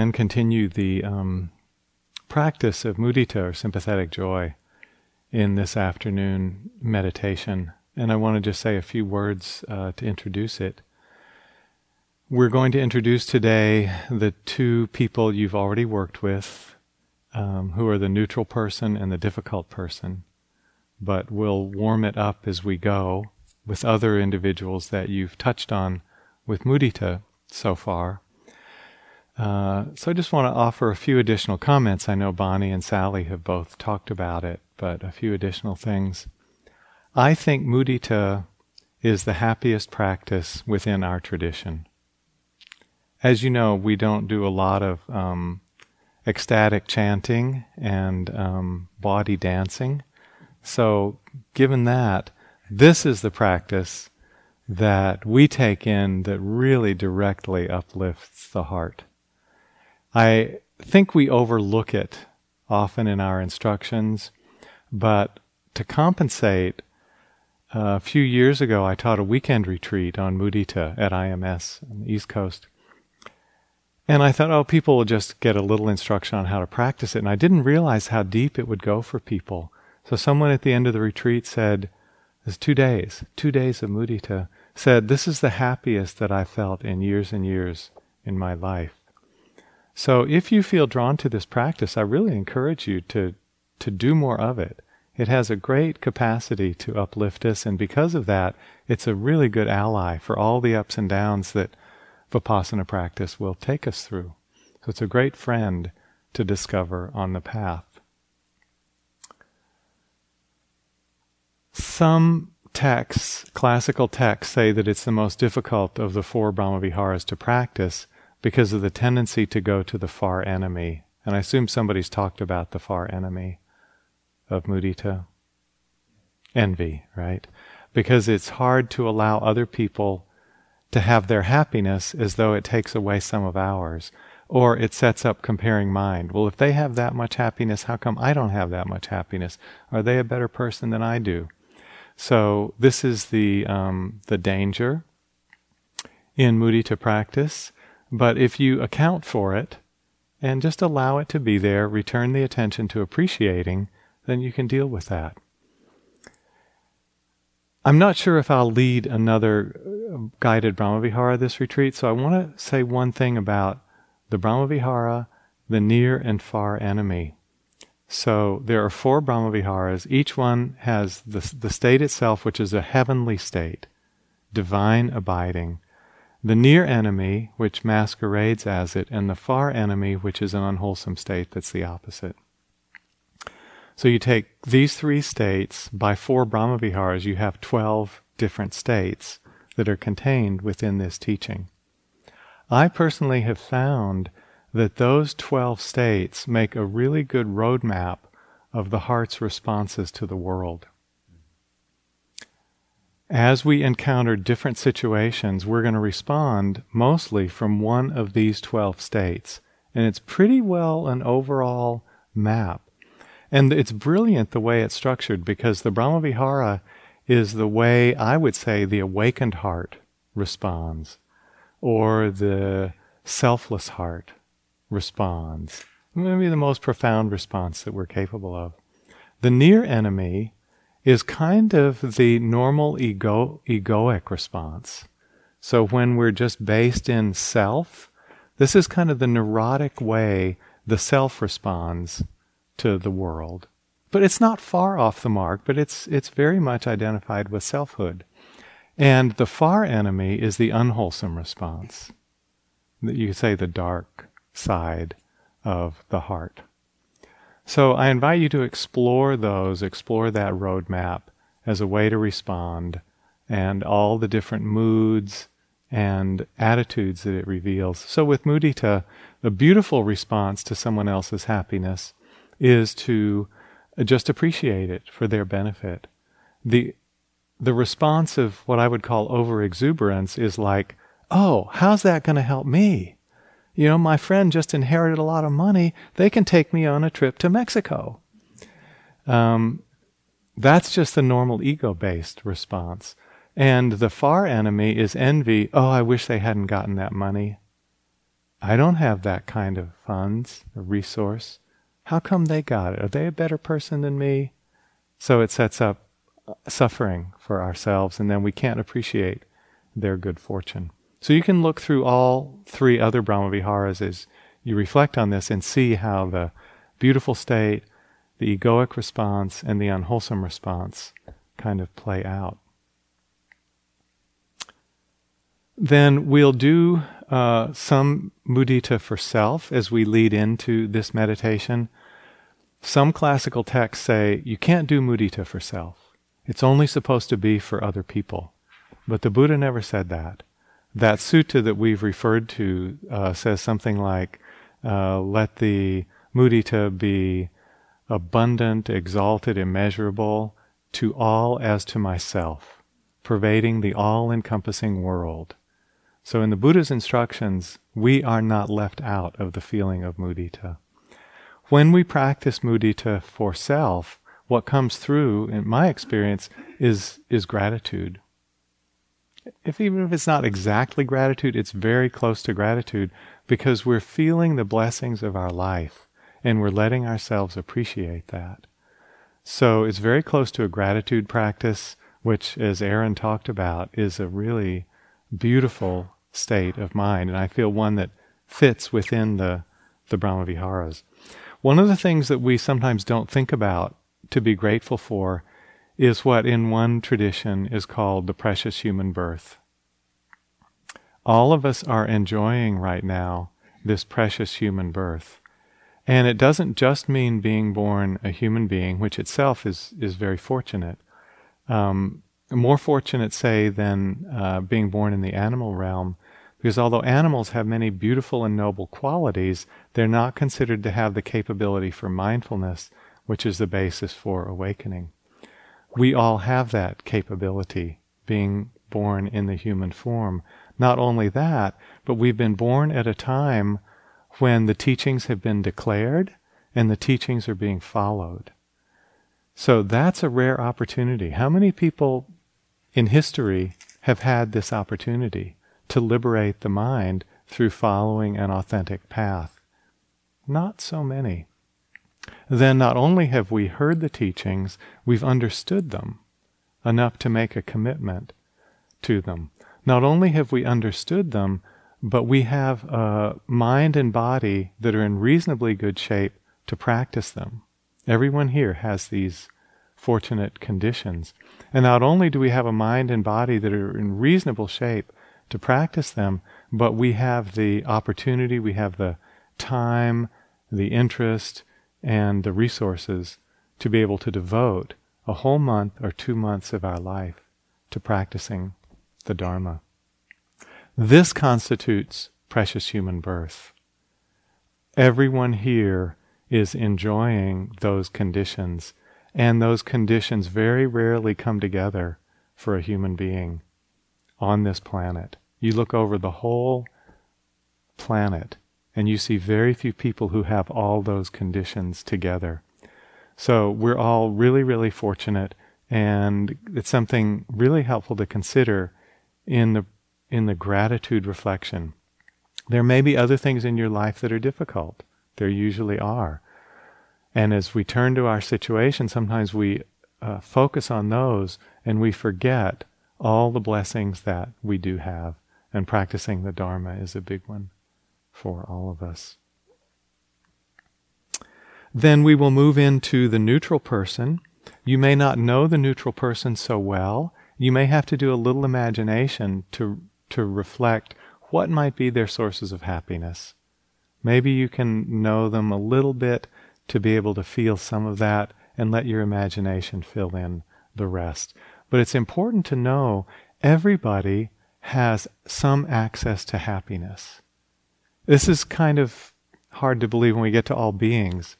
and continue the practice of mudita, or sympathetic joy, in this afternoon meditation. And I want to just say a few words to introduce it. We're going to introduce today the two people you've already worked with, who are the neutral person and the difficult person. But we'll warm it up as we go with other individuals that you've touched on with mudita so far. So I just want to offer a few additional comments. I know Bonnie and Sally have both talked about it, but a few additional things. I think mudita is the happiest practice within our tradition. As you know, we don't do a lot of ecstatic chanting and body dancing. So given that, this is the practice that we take in that really directly uplifts the heart. I think we overlook it often in our instructions, but to compensate, a few years ago I taught a weekend retreat on mudita at IMS on the East Coast. And I thought, people will just get a little instruction on how to practice it. And I didn't realize how deep it would go for people. So someone at the end of the retreat said, "It's 2 days, 2 days of mudita," said, "This is the happiest that I felt in years and years in my life." So if you feel drawn to this practice, I really encourage you to do more of it. It has a great capacity to uplift us, and because of that, it's a really good ally for all the ups and downs that Vipassana practice will take us through. So it's a great friend to discover on the path. Some texts, classical texts, say that it's the most difficult of the 4 Brahmaviharas to practice because of the tendency to go to the far enemy. And I assume somebody's talked about the far enemy of mudita. Envy, right? Because it's hard to allow other people to have their happiness as though it takes away some of ours. Or it sets up comparing mind. Well, if they have that much happiness, how come I don't have that much happiness? Are they a better person than I do? So this is the danger in mudita practice. But if you account for it and just allow it to be there, return the attention to appreciating, then you can deal with that. I'm not sure if I'll lead another guided Brahmavihara this retreat, so I want to say one thing about the Brahmavihara, the near and far enemy. So there are 4 Brahmaviharas. Each one has the state itself, which is a heavenly state, divine abiding. The near enemy, which masquerades as it, and the far enemy, which is an unwholesome state that's the opposite. So you take these 3 states, by 4 Brahmaviharas, you have 12 different states that are contained within this teaching. I personally have found that those 12 states make a really good roadmap of the heart's responses to the world. As we encounter different situations, we're going to respond mostly from one of these 12 states. And it's pretty well an overall map. And it's brilliant the way it's structured, because the Brahmavihara is the way, I would say, the awakened heart responds, or the selfless heart responds. Maybe the most profound response that we're capable of. The near enemy is kind of the normal egoic response. So when we're just based in self, this is kind of the neurotic way the self responds to the world. But it's not far off the mark, but it's very much identified with selfhood. And the far enemy is the unwholesome response. You could say the dark side of the heart. So I invite you to explore those, explore that roadmap as a way to respond, and all the different moods and attitudes that it reveals. So with mudita, the beautiful response to someone else's happiness is to just appreciate it for their benefit. The response of what I would call overexuberance is like, "Oh, how's that going to help me? You know, my friend just inherited a lot of money. They can take me on a trip to Mexico." That's just the normal ego-based response. And the far enemy is envy. "Oh, I wish they hadn't gotten that money. I don't have that kind of funds or resource. How come they got it? Are they a better person than me? So it sets up suffering for ourselves, and then we can't appreciate their good fortune. So you can look through all three other Brahmaviharas as you reflect on this and see how the beautiful state, the egoic response, and the unwholesome response kind of play out. Then we'll do some mudita for self as we lead into this meditation. Some classical texts say you can't do mudita for self. It's only supposed to be for other people. But the Buddha never said that. That sutta that we've referred to says something like, let the mudita be abundant, exalted, immeasurable, to all as to myself, pervading the all-encompassing world. So in the Buddha's instructions, we are not left out of the feeling of mudita. When we practice mudita for self, what comes through, in my experience, is gratitude. Even if it's not exactly gratitude, it's very close to gratitude, because we're feeling the blessings of our life and we're letting ourselves appreciate that. So it's very close to a gratitude practice, which, as Aaron talked about, is a really beautiful state of mind, and I feel one that fits within the Brahmaviharas. One of the things that we sometimes don't think about to be grateful for is what in one tradition is called the precious human birth. All of us are enjoying right now this precious human birth. And it doesn't just mean being born a human being, which itself is very fortunate. More fortunate, say, than being born in the animal realm, because although animals have many beautiful and noble qualities, they're not considered to have the capability for mindfulness, which is the basis for awakening. We all have that capability, being born in the human form. Not only that, but we've been born at a time when the teachings have been declared and the teachings are being followed. So that's a rare opportunity. How many people in history have had this opportunity to liberate the mind through following an authentic path? Not so many. Then not only have we heard the teachings, we've understood them enough to make a commitment to them. Not only have we understood them, but we have a mind and body that are in reasonably good shape to practice them. Everyone here has these fortunate conditions. And not only do we have a mind and body that are in reasonable shape to practice them, but we have the opportunity, we have the time, the interest, and the resources to be able to devote a whole month or 2 months of our life to practicing the Dharma. This constitutes precious human birth. Everyone here is enjoying those conditions, and those conditions very rarely come together for a human being on this planet. You look over the whole planet, and you see very few people who have all those conditions together. So we're all really, really fortunate, and it's something really helpful to consider in the gratitude reflection. There may be other things in your life that are difficult. There usually are. And as we turn to our situation, sometimes we focus on those and we forget all the blessings that we do have. And practicing the Dharma is a big one for all of us. Then we will move into the neutral person. You may not know the neutral person so well. You may have to do a little imagination to reflect what might be their sources of happiness. Maybe you can know them a little bit to be able to feel some of that and let your imagination fill in the rest. But it's important to know everybody has some access to happiness. This is kind of hard to believe when we get to all beings.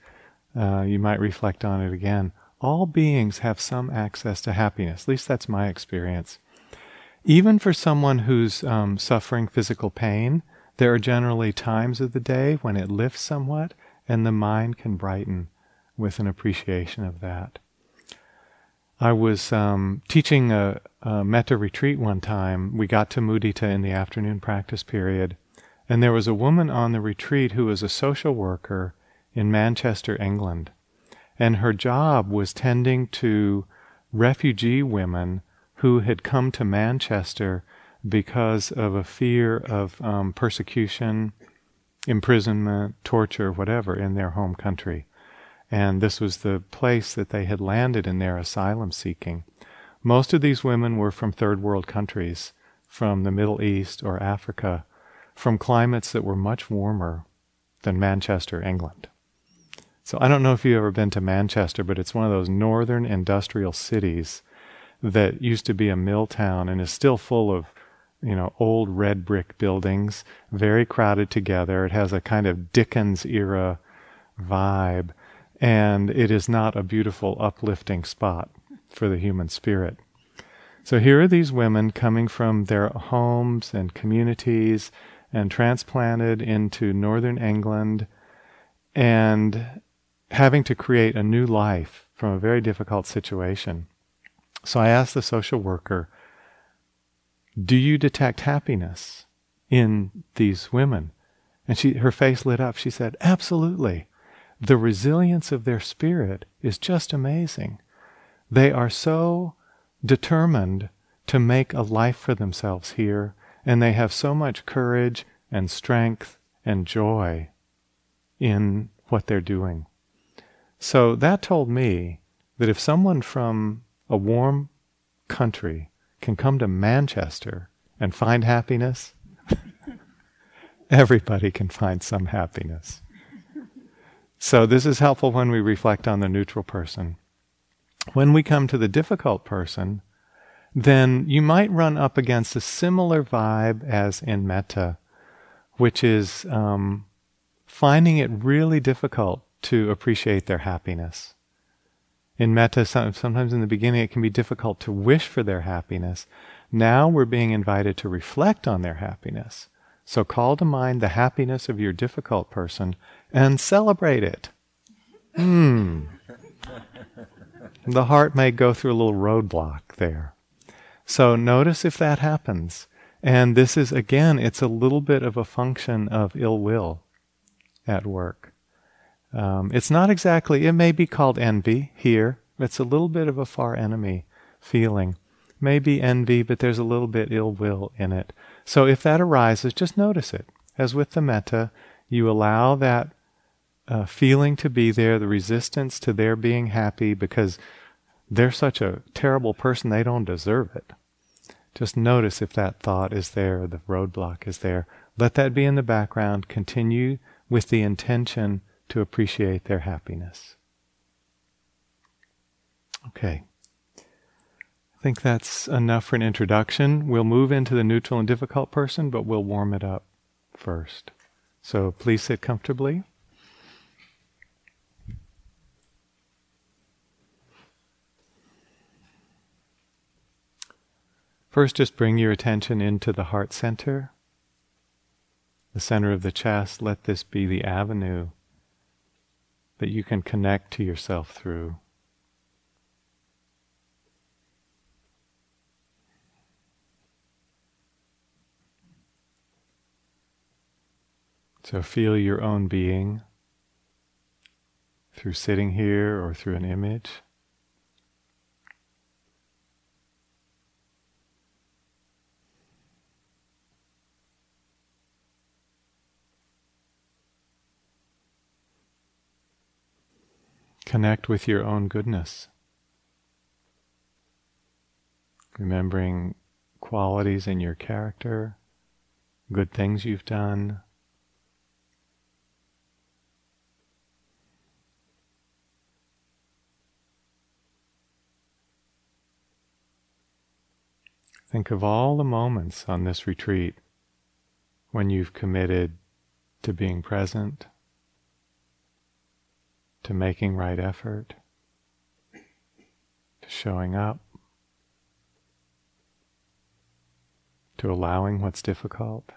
You might reflect on it again. All beings have some access to happiness. At least that's my experience. Even for someone who's suffering physical pain, there are generally times of the day when it lifts somewhat and the mind can brighten with an appreciation of that. I was teaching a metta retreat one time. We got to mudita in the afternoon practice period. And there was a woman on the retreat who was a social worker in Manchester, England. And her job was tending to refugee women who had come to Manchester because of a fear of persecution, imprisonment, torture, whatever, in their home country. And this was the place that they had landed in their asylum seeking. Most of these women were from third world countries, from the Middle East or Africa, from climates that were much warmer than Manchester, England. So I don't know if you've ever been to Manchester, but it's one of those northern industrial cities that used to be a mill town and is still full of, old red brick buildings, very crowded together. It has a kind of Dickens era vibe, and it is not a beautiful, uplifting spot for the human spirit. So here are these women coming from their homes and communities and transplanted into northern England and having to create a new life from a very difficult situation. So I asked the social worker, "Do you detect happiness in these women?" And her face lit up. She said, "Absolutely. The resilience of their spirit is just amazing. They are so determined to make a life for themselves here, and they have so much courage and strength and joy in what they're doing." So that told me that if someone from a warm country can come to Manchester and find happiness, everybody can find some happiness. So this is helpful when we reflect on the neutral person. When we come to the difficult person, then you might run up against a similar vibe as in metta, which is finding it really difficult to appreciate their happiness. In metta, sometimes in the beginning it can be difficult to wish for their happiness. Now we're being invited to reflect on their happiness. So call to mind the happiness of your difficult person and celebrate it. The heart may go through a little roadblock there. So notice if that happens. And this is, again, it's a little bit of a function of ill will at work. It's not exactly, it may be called envy here. It's a little bit of a far enemy feeling. Maybe envy, but there's a little bit ill will in it. So if that arises, just notice it. As with the metta, you allow that feeling to be there, the resistance to their being happy because they're such a terrible person, they don't deserve it. Just notice if that thought is there, the roadblock is there. Let that be in the background. Continue with the intention to appreciate their happiness. Okay. I think that's enough for an introduction. We'll move into the neutral and difficult person, but we'll warm it up first. So please sit comfortably. First, just bring your attention into the heart center, the center of the chest. Let this be the avenue that you can connect to yourself through. So feel your own being through sitting here or through an image. Connect with your own goodness, remembering qualities in your character, good things you've done. Think of all the moments on this retreat when you've committed to being present, to making right effort, to showing up, to allowing what's difficult,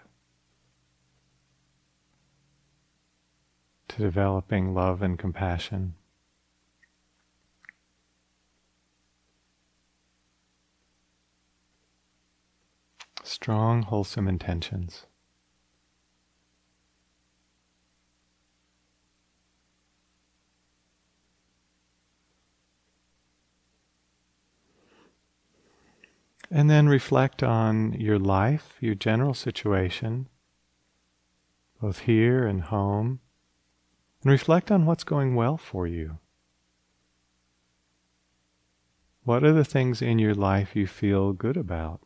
to developing love and compassion. Strong, wholesome intentions. And then reflect on your life, your general situation, both here and home, and reflect on what's going well for you. What are the things in your life you feel good about?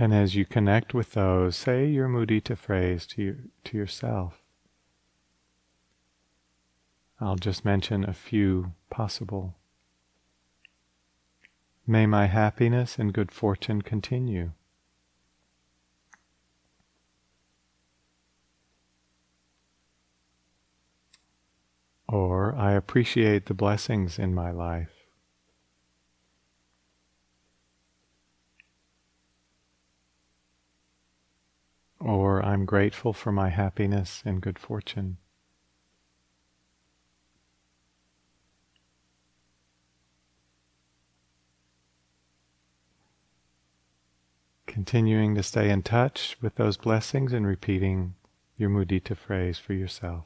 And as you connect with those, say your mudita phrase to yourself. I'll just mention a few possible. May my happiness and good fortune continue. Or I appreciate the blessings in my life. Or I'm grateful for my happiness and good fortune. Continuing to stay in touch with those blessings and repeating your mudita phrase for yourself.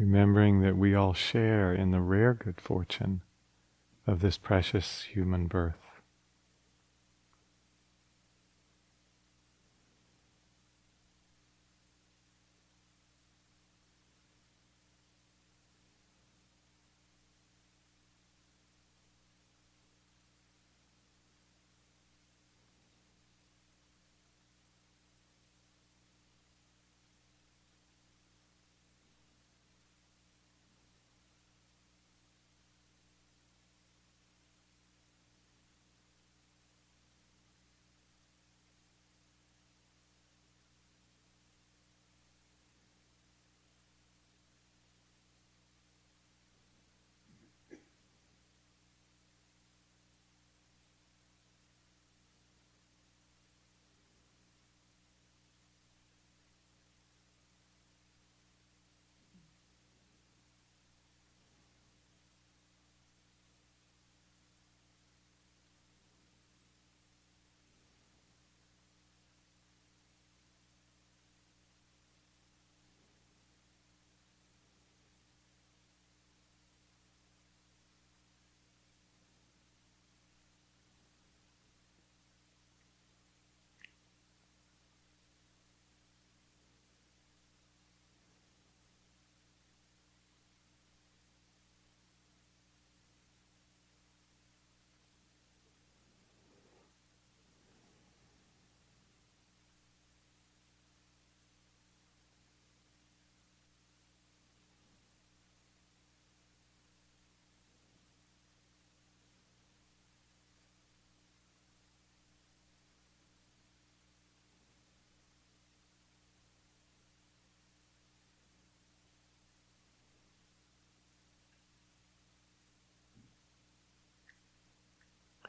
Remembering that we all share in the rare good fortune of this precious human birth.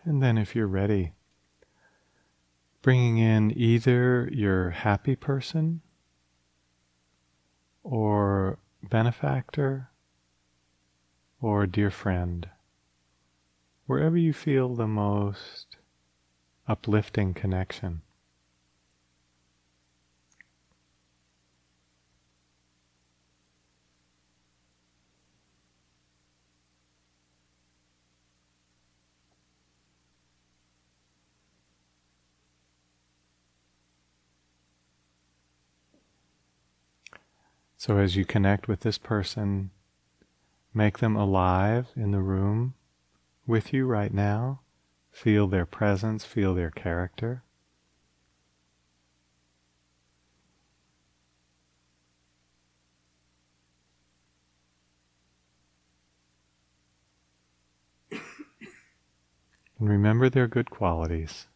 And then if you're ready, bringing in either your happy person or benefactor or dear friend, wherever you feel the most uplifting connection. So as you connect with this person, make them alive in the room with you right now. Feel their presence, feel their character. And remember their good qualities.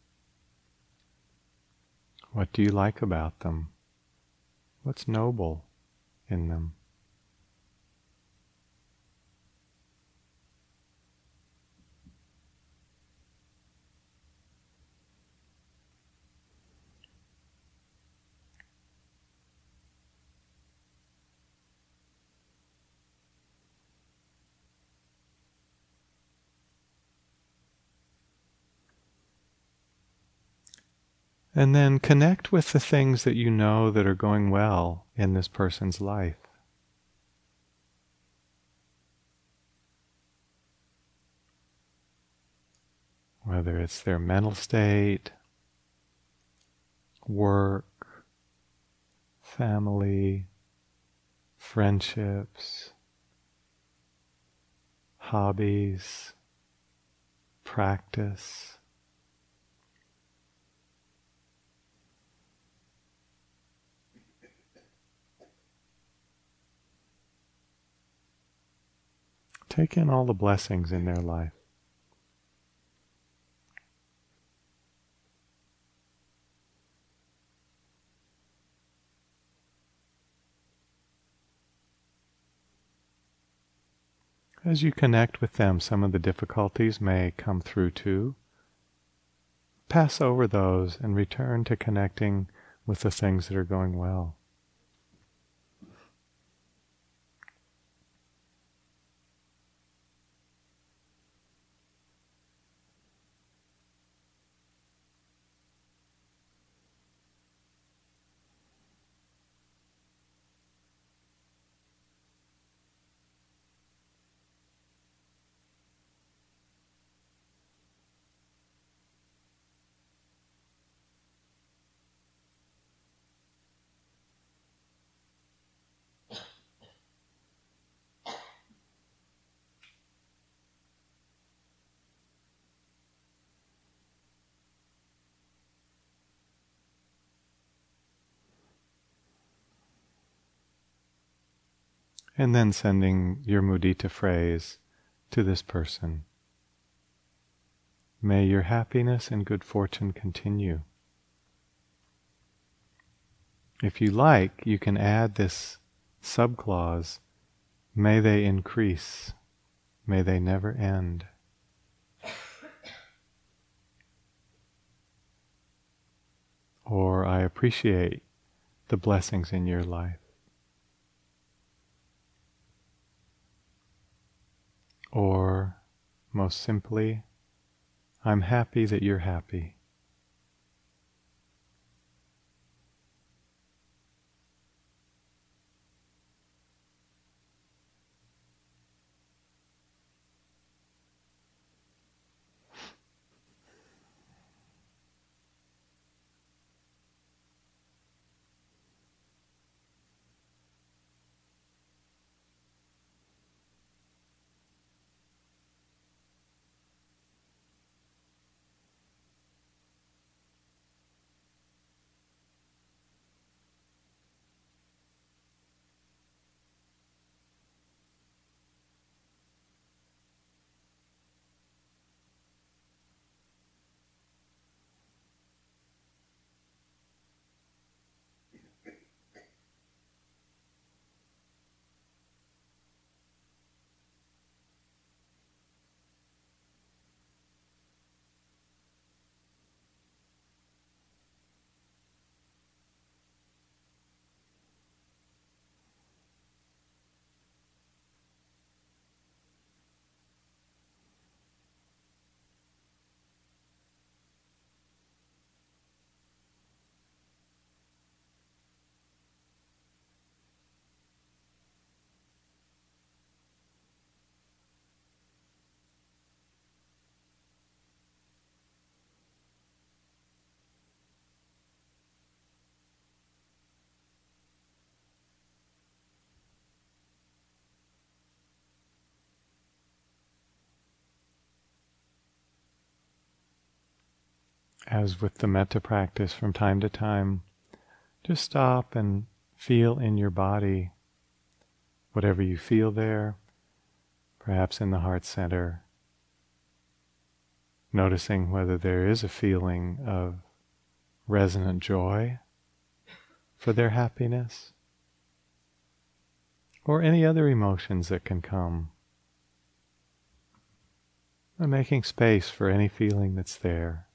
What do you like about them? What's noble in them? And then connect with the things that you know that are going well in this person's life. Whether it's their mental state, work, family, friendships, hobbies, practice. Take in all the blessings in their life. As you connect with them, some of the difficulties may come through too. Pass over those and return to connecting with the things that are going well. And then sending your mudita phrase to this person. May your happiness and good fortune continue. If you like, you can add this subclause, may they increase, may they never end. Or I appreciate the blessings in your life. Or, most simply, I'm happy that you're happy. as with the metta practice, from time to time, just stop and feel in your body whatever you feel there, perhaps in the heart center, noticing whether there is a feeling of resonant joy for their happiness, or any other emotions that can come, and making space for any feeling that's there,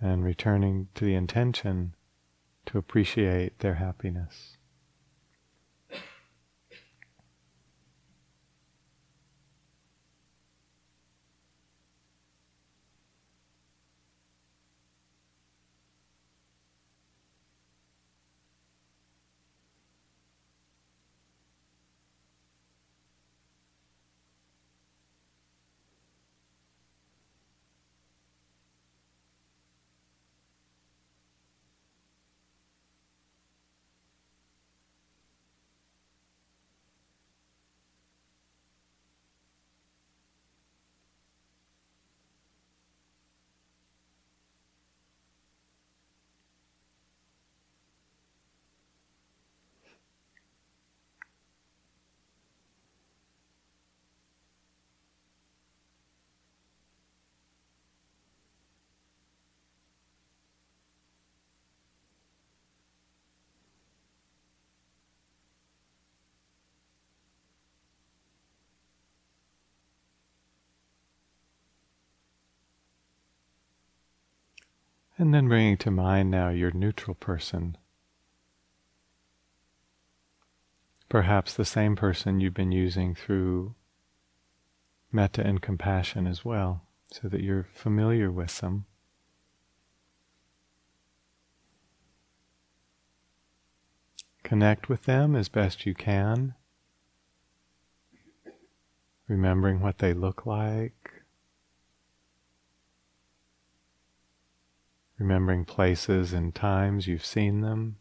and returning to the intention to appreciate their happiness. And then bringing to mind now your neutral person. Perhaps the same person you've been using through metta and compassion as well, so that you're familiar with them. Connect with them as best you can, remembering what they look like, remembering places and times you've seen them.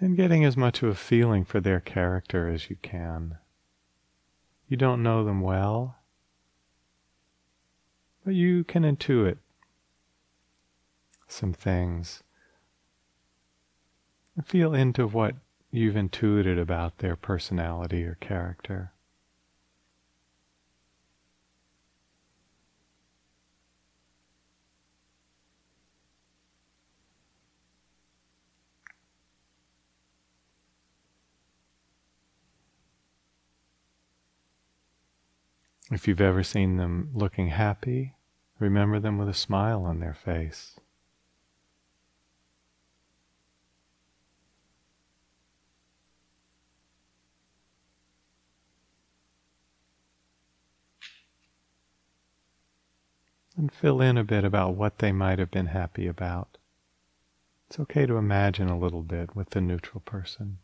And getting as much of a feeling for their character as you can. You don't know them well, but you can intuit some things. Feel into what you've intuited about their personality or character. If you've ever seen them looking happy, remember them with a smile on their face. And fill in a bit about what they might have been happy about. It's okay to imagine a little bit with the neutral person.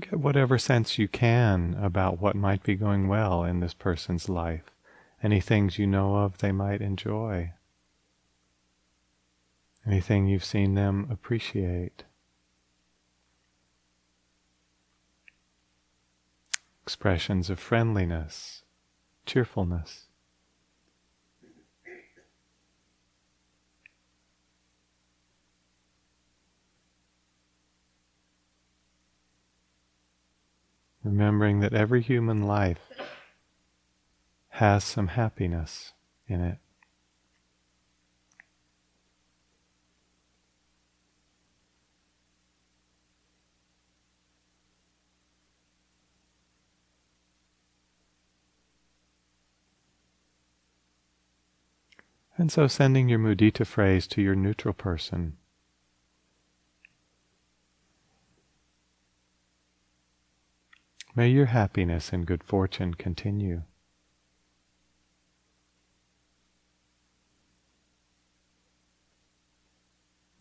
Get whatever sense you can about what might be going well in this person's life, any things you know of they might enjoy, anything you've seen them appreciate. Expressions of friendliness, cheerfulness. Remembering that every human life has some happiness in it. And so sending your mudita phrase to your neutral person. May your happiness and good fortune continue.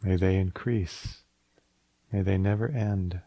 May they increase. May they never end.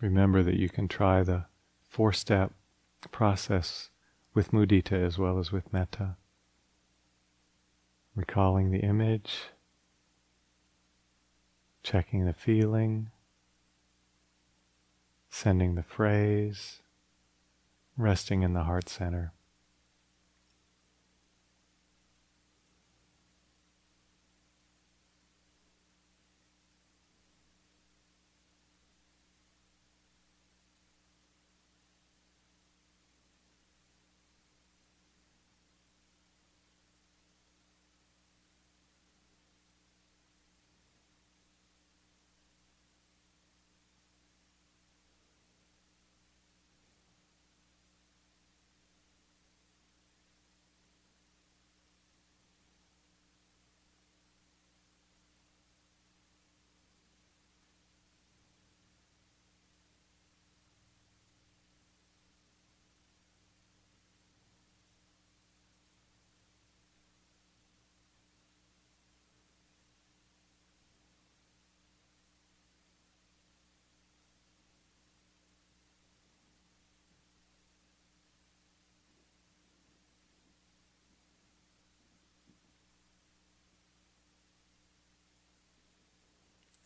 Remember that you can try the 4-step process with mudita as well as with metta. Recalling the image, checking the feeling, sending the phrase, resting in the heart center.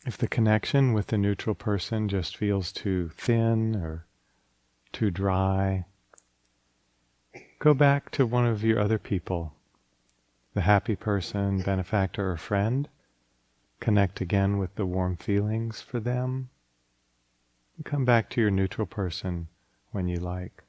If the connection with the neutral person just feels too thin or too dry, go back to one of your other people, the happy person, benefactor, or friend. Connect again with the warm feelings for them. And come back to your neutral person when you like.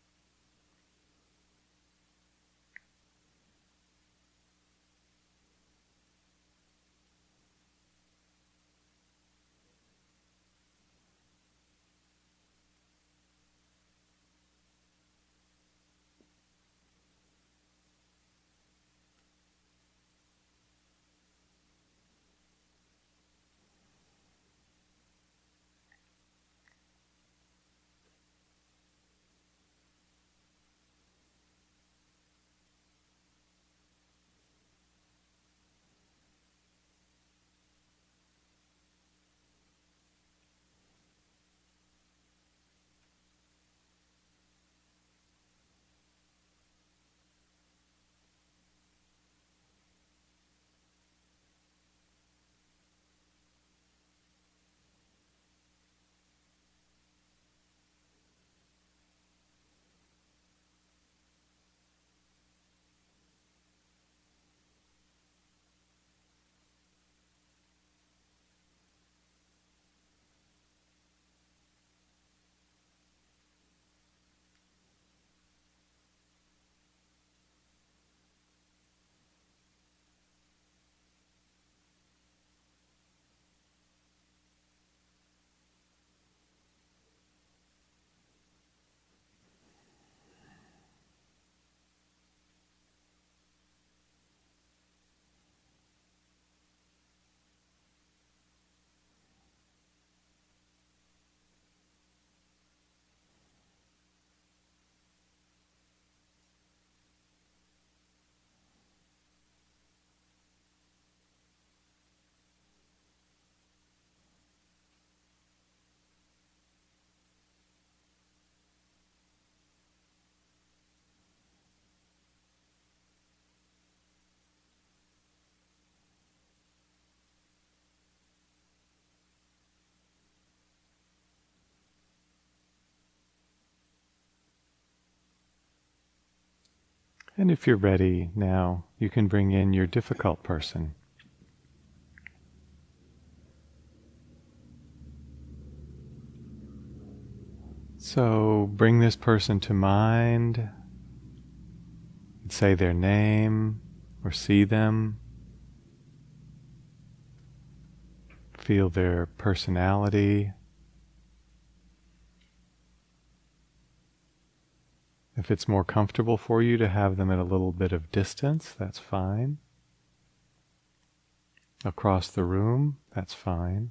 And if you're ready now, you can bring in your difficult person. So bring this person to mind, say their name or see them, feel their personality. If it's more comfortable for you to have them at a little bit of distance, that's fine. Across the room, that's fine.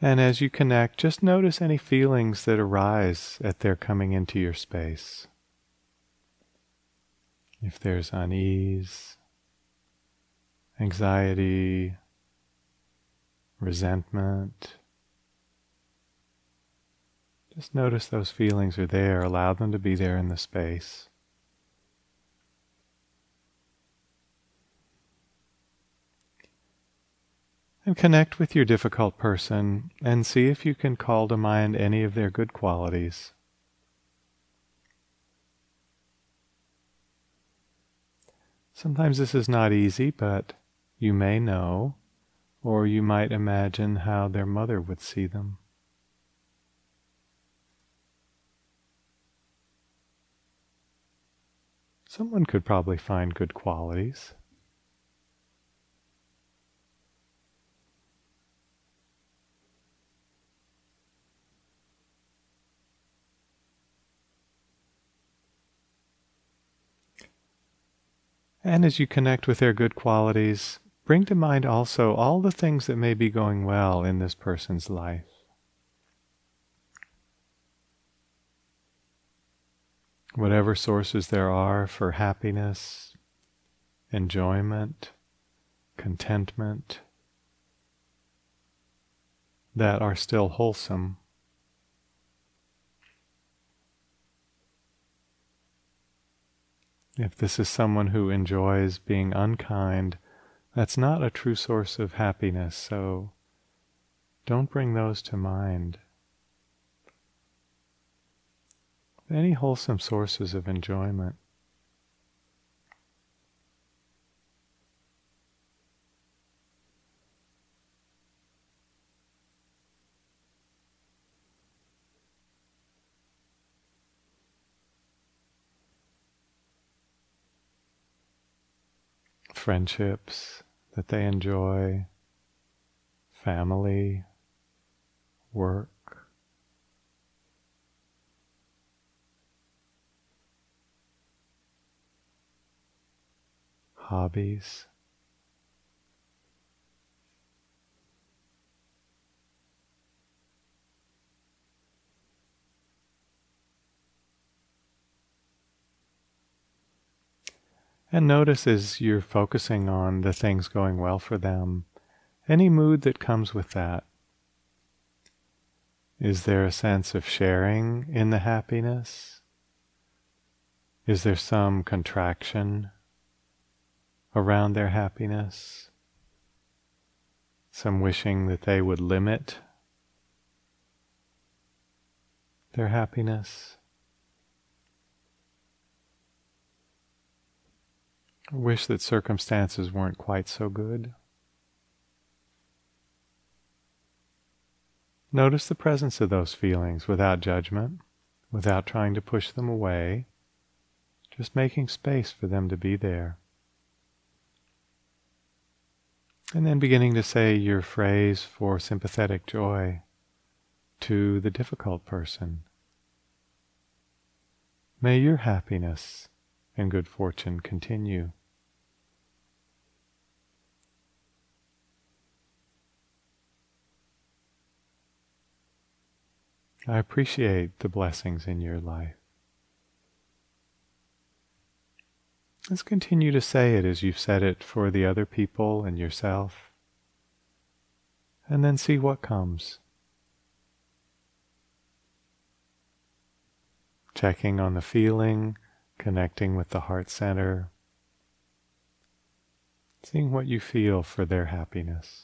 And as you connect, just notice any feelings that arise at their coming into your space. If there's unease, anxiety, resentment, just notice those feelings are there. Allow them to be there in the space. And connect with your difficult person and see if you can call to mind any of their good qualities. Sometimes this is not easy, but you may know, or you might imagine how their mother would see them. Someone could probably find good qualities. And as you connect with their good qualities, bring to mind also all the things that may be going well in this person's life. Whatever sources there are for happiness, enjoyment, contentment, that are still wholesome. If this is someone who enjoys being unkind, that's not a true source of happiness, so don't bring those to mind. Any wholesome sources of enjoyment. Friendships that they enjoy, family, work. Hobbies. And notice as you're focusing on the things going well for them, any mood that comes with that. Is there a sense of sharing in the happiness? Is there some contraction around their happiness? Some wishing that they would limit their happiness? I wish that circumstances weren't quite so good. Notice the presence of those feelings without judgment, without trying to push them away, just making space for them to be there. And then beginning to say your phrase for sympathetic joy to the difficult person. May your happiness and good fortune continue. I appreciate the blessings in your life. Let's continue to say it as you've said it for the other people and yourself, and then see what comes. Checking on the feeling, connecting with the heart center, seeing what you feel for their happiness.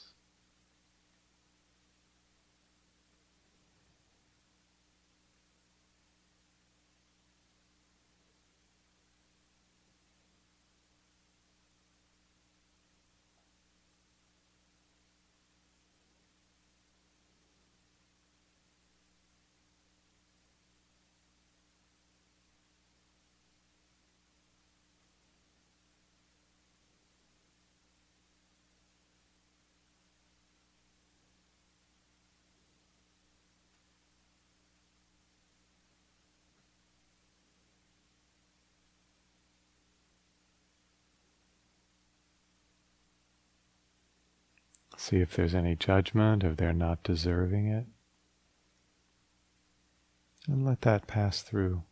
See if there's any judgment, if they're not deserving it. And let that pass through.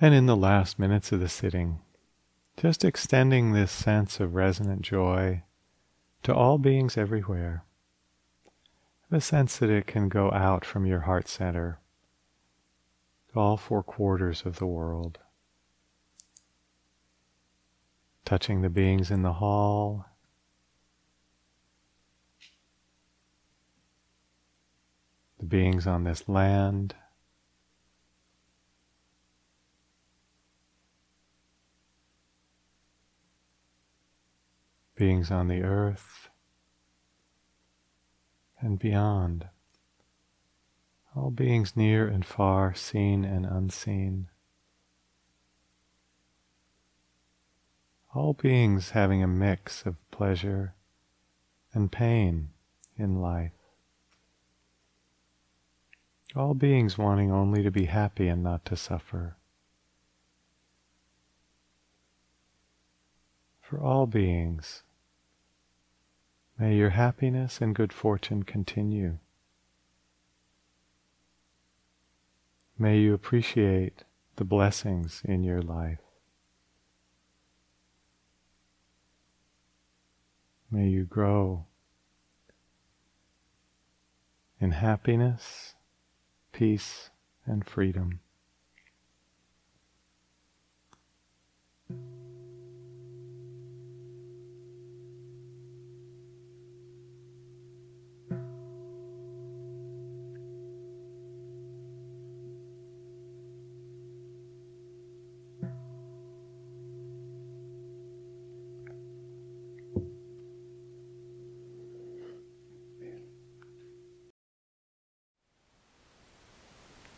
And in the last minutes of the sitting, just extending this sense of resonant joy to all beings everywhere. The sense that it can go out from your heart center to all four quarters of the world. Touching the beings in the hall, the beings on this land, beings on the earth, and beyond, all beings near and far, seen and unseen, all beings having a mix of pleasure and pain in life, all beings wanting only to be happy and not to suffer. For all beings, may your happiness and good fortune continue. May you appreciate the blessings in your life. May you grow in happiness, peace, and freedom.